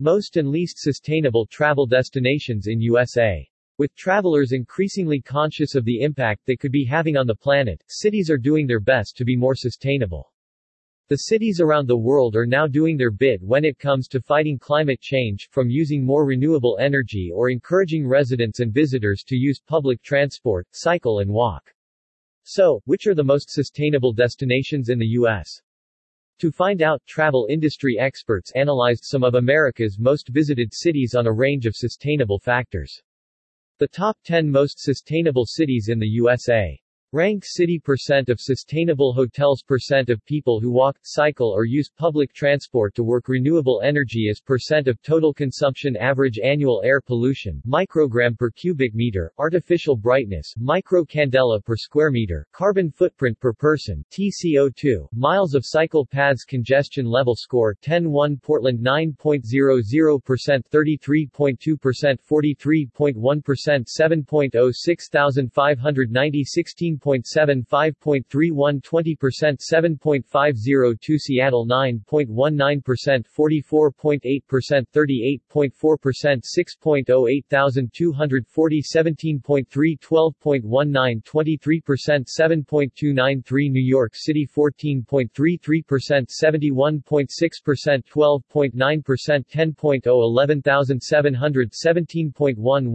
Most and least sustainable travel destinations in USA. With travelers increasingly conscious of the impact they could be having on the planet, cities are doing their best to be more sustainable. The cities around the world are now doing their bit when it comes to fighting climate change, from using more renewable energy or encouraging residents and visitors to use public transport, cycle and walk. So, which are the most sustainable destinations in the U.S.? To find out, travel industry experts analyzed some of America's most visited cities on a range of sustainable factors. The top 10 most sustainable cities in the USA. Rank city % of sustainable hotels, % of people who walk, cycle or use public transport to work, renewable energy as % of total consumption, average annual air pollution, microgram per cubic meter, artificial brightness, microcandela per square meter, carbon footprint per person, TCO2, miles of cycle paths, congestion level score, 10.1 Portland 9.00%, 33.2%, 43.1%, 7.06590, 16.7, 5.31, 20%, 7.502, Seattle 9.19%, 44.8%, 38.4%, 6.08240, 17.3, 12.19, 23%, 7.293, New York City 14.33%, 71.6%, 12.9%, 10.011,700, 17.1,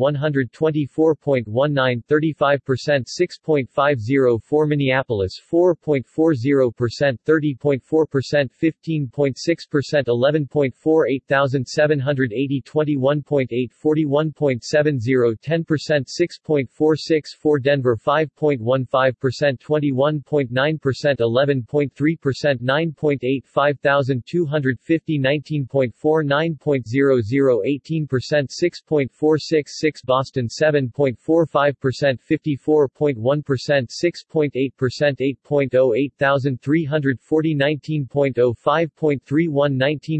124.19, 35%, 6.504, Minneapolis 4.40%, 30.4%, 15.6%, 11.48780, 21.8, 41.70, 10%, 6.464, Denver 5.15%, 21.9%, 11.3%, 9.85250, 19.4, 9.00, 18%, 6.466, Boston 7.45%, 54.1%, 6.8%, 8.08340, 19.05.31,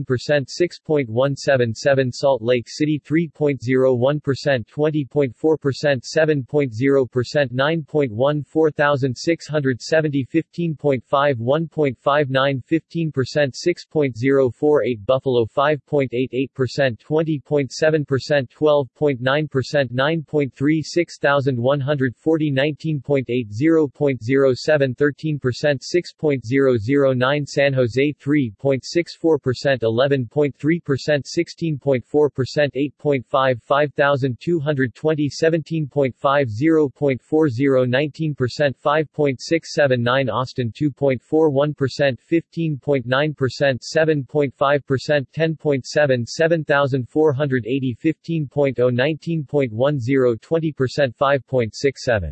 19%, 6.177, Salt Lake City 3.01%, 20.4%, 7.0%, 9.14670, 15.51.59, 15%, 6.048, Buffalo 5.88%, 20.7%, 12.9%, 9.36140, 19.8, 0.07, 13%, 6.009, San Jose 3.64%, 11.3%, 16.4%, 8.55220, 17.50.40, 19%, 5.679, Austin 2.41%, 15.9%, 7.5%, 10.7, 7,480, 15.0, 19.10, 20%, 5.671.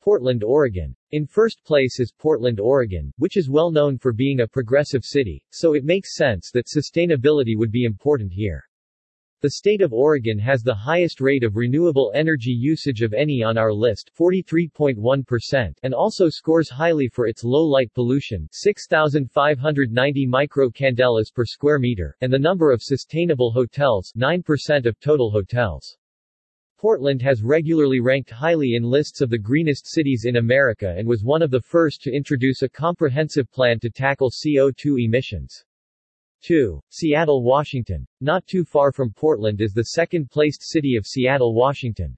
Portland, Oregon. In first place is Portland, Oregon, which is well known for being a progressive city, so it makes sense that sustainability would be important here. The state of Oregon has the highest rate of renewable energy usage of any on our list, 43.1%, and also scores highly for its low light pollution, 6,590 microcandelas per square meter, and the number of sustainable hotels, 9% of total hotels. Portland has regularly ranked highly in lists of the greenest cities in America and was one of the first to introduce a comprehensive plan to tackle CO2 emissions. 2. Seattle, Washington. Not too far from Portland is the second-placed city of Seattle, Washington.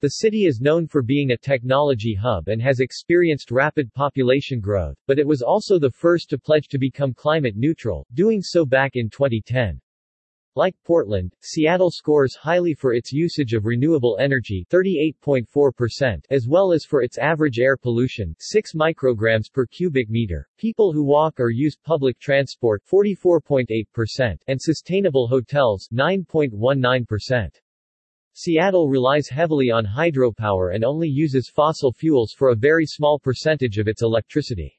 The city is known for being a technology hub and has experienced rapid population growth, but it was also the first to pledge to become climate neutral, doing so back in 2010. Like Portland, Seattle scores highly for its usage of renewable energy, 38.4%, as well as for its average air pollution, 6 micrograms per cubic meter, people who walk or use public transport, 44.8%, and sustainable hotels, 9.19%. Seattle relies heavily on hydropower and only uses fossil fuels for a very small percentage of its electricity.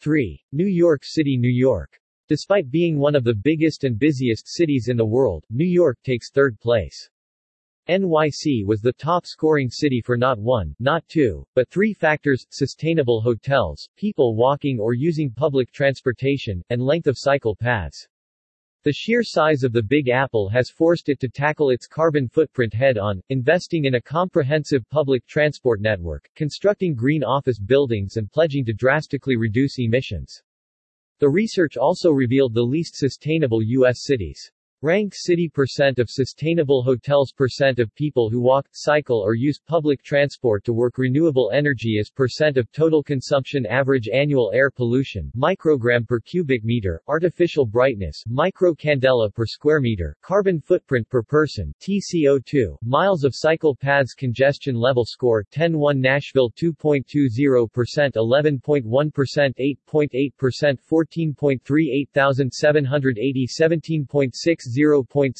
3. New York City, New York. Despite being one of the biggest and busiest cities in the world, New York takes third place. NYC was the top-scoring city for not one, not two, but three factors: sustainable hotels, people walking or using public transportation, and length of cycle paths. The sheer size of the Big Apple has forced it to tackle its carbon footprint head-on, investing in a comprehensive public transport network, constructing green office buildings and pledging to drastically reduce emissions. The research also revealed the least sustainable U.S. cities. Rank city percent of sustainable hotels. Percent of people who walk, cycle or use public transport to work. Renewable energy is percent of total consumption. Average annual air pollution, microgram per cubic meter. Artificial brightness, microcandela per square meter. Carbon footprint per person, TCO2. Miles of cycle paths. Congestion level score, 10.1. Nashville 2.20%, 11.1%, 8.8%, 14.38, 1780, 17.60, 0.60,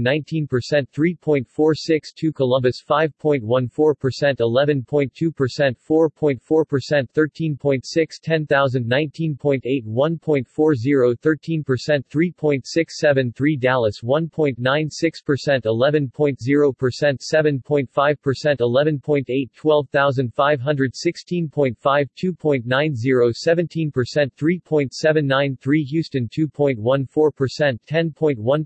19%, 3.462. Columbus 5.14%, 11.2%, 4.4%, 13.6, 10,000, 19.8, 1.40, 13%, 3.673. Dallas 1.96%, 11.0%, 7.5%, 11.8, 12,500, 16.5, 2.90, 17%, 3.793. Houston 2.14%, 10.1%,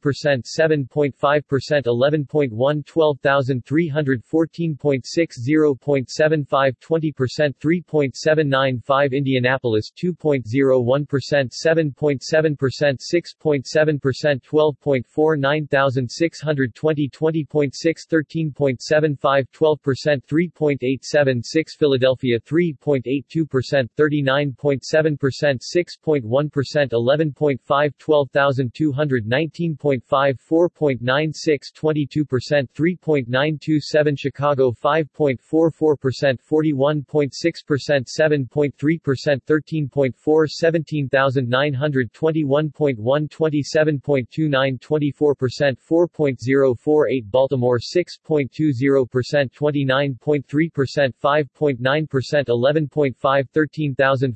7.5%, 11.1, 12,300, 14.6, 0.75, 20%, 3.795. Indianapolis 2.01%, 7.7%, 6.7%, 12.4, 9,620, 20.6, 13.75, 12%, 3.876. Philadelphia 3.82%, 39.7%, 6.1%, 11.5, 12,200, 19.5, 4.96, 22%, 3.927. Chicago 5.44%, 41.6%, 7.3%, 13.4, 17,921.1, 27.29, 24%, 4.048. Baltimore 6.20%, 29.3%, 5.9%, 11.5, 13,420.2, 1.00,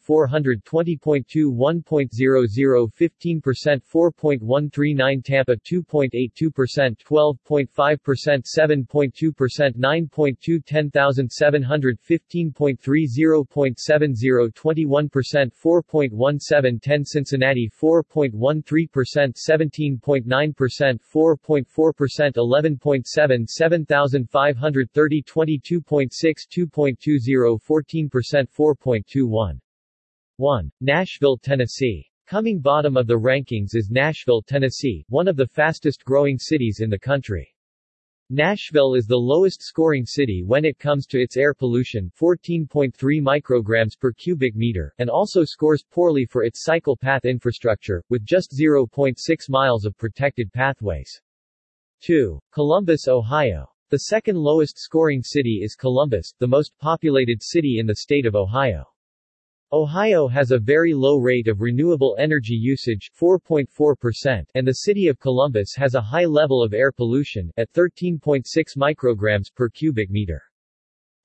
15%, 4.139. Tampa 2.82%, 12.5%, 7.2%, 9.2, 10,700, 15.3, 0.70, 21%, 4.17, 10. Cincinnati 4.13%, 17.9%, 4.4%, 11.7, 7,530, 22.6, 2.20, 14%, 4.21. Nashville, Tennessee. Coming bottom of the rankings is Nashville, Tennessee, one of the fastest-growing cities in the country. Nashville is the lowest-scoring city when it comes to its air pollution, 14.3 micrograms per cubic meter, and also scores poorly for its cycle path infrastructure, with just 0.6 miles of protected pathways. 2. Columbus, Ohio. The second lowest-scoring city is Columbus, the most populated city in the state of Ohio. Ohio has a very low rate of renewable energy usage, 4.4%, and the city of Columbus has a high level of air pollution, at 13.6 micrograms per cubic meter.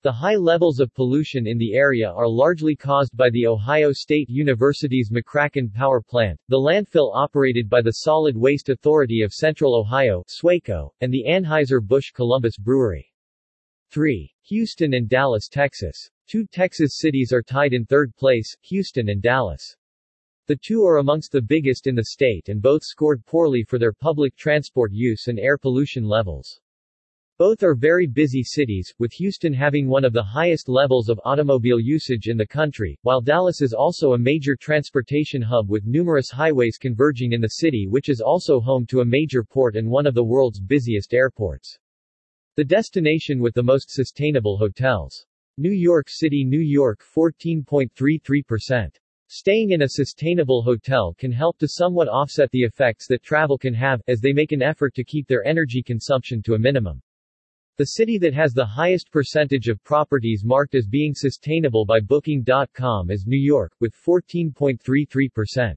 The high levels of pollution in the area are largely caused by the Ohio State University's McCracken Power Plant, the landfill operated by the Solid Waste Authority of Central Ohio, SWACO, and the Anheuser-Busch Columbus Brewery. 3. Houston and Dallas, Texas. Two Texas cities are tied in third place, Houston and Dallas. The two are amongst the biggest in the state and both scored poorly for their public transport use and air pollution levels. Both are very busy cities, with Houston having one of the highest levels of automobile usage in the country, while Dallas is also a major transportation hub with numerous highways converging in the city, which is also home to a major port and one of the world's busiest airports. The destination with the most sustainable hotels. New York City, New York 14.33%. Staying in a sustainable hotel can help to somewhat offset the effects that travel can have, as they make an effort to keep their energy consumption to a minimum. The city that has the highest percentage of properties marked as being sustainable by Booking.com is New York, with 14.33%.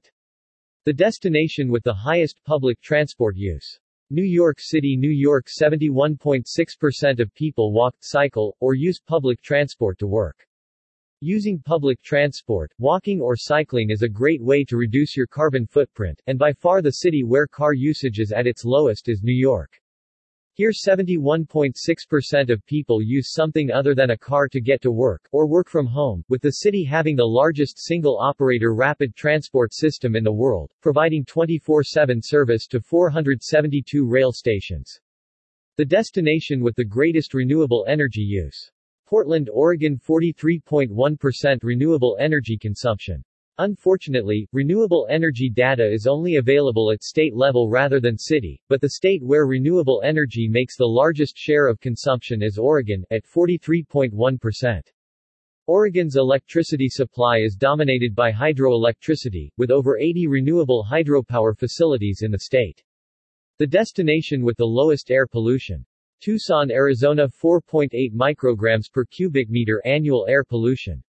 The destination with the highest public transport use. New York City, New York 71.6% of people walk, cycle, or use public transport to work. Using public transport, walking or cycling is a great way to reduce your carbon footprint, and by far the city where car usage is at its lowest is New York. Here 71.6% of people use something other than a car to get to work, or work from home, with the city having the largest single-operator rapid transport system in the world, providing 24/7 service to 472 rail stations. The destination with the greatest renewable energy use. Portland, Oregon 43.1% renewable energy consumption. Unfortunately, renewable energy data is only available at state level rather than city, but the state where renewable energy makes the largest share of consumption is Oregon, at 43.1%. Oregon's electricity supply is dominated by hydroelectricity, with over 80 renewable hydropower facilities in the state. The destination with the lowest air pollution. Tucson, Arizona, 4.8 micrograms per cubic meter annual air pollution.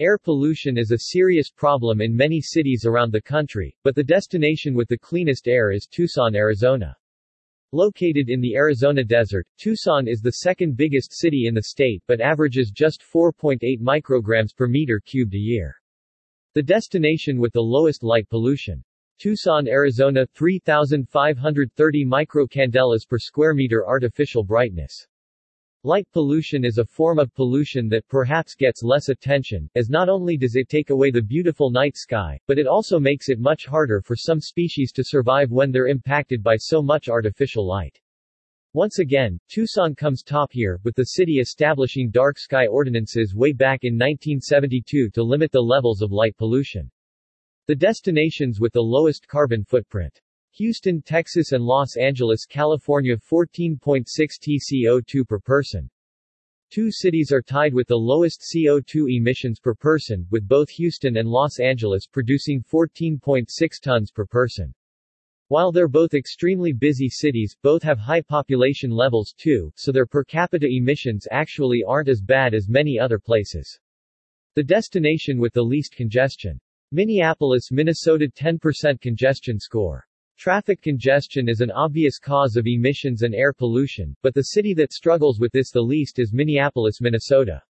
Air pollution is a serious problem in many cities around the country, but the destination with the cleanest air is Tucson, Arizona. Located in the Arizona desert, Tucson is the second biggest city in the state but averages just 4.8 micrograms per meter cubed a year. The destination with the lowest light pollution. Tucson, Arizona, 3,530 microcandelas per square meter artificial brightness. Light pollution is a form of pollution that perhaps gets less attention, as not only does it take away the beautiful night sky, but it also makes it much harder for some species to survive when they're impacted by so much artificial light. Once again, Tucson comes top here, with the city establishing dark sky ordinances way back in 1972 to limit the levels of light pollution. The destinations with the lowest carbon footprint. Houston, Texas and Los Angeles, California, 14.6 t CO2 per person. Two cities are tied with the lowest CO2 emissions per person, with both Houston and Los Angeles producing 14.6 tons per person. While they're both extremely busy cities, both have high population levels too, so their per capita emissions actually aren't as bad as many other places. The destination with the least congestion. Minneapolis, Minnesota, 10% congestion score. Traffic congestion is an obvious cause of emissions and air pollution, but the city that struggles with this the least is Minneapolis, Minnesota.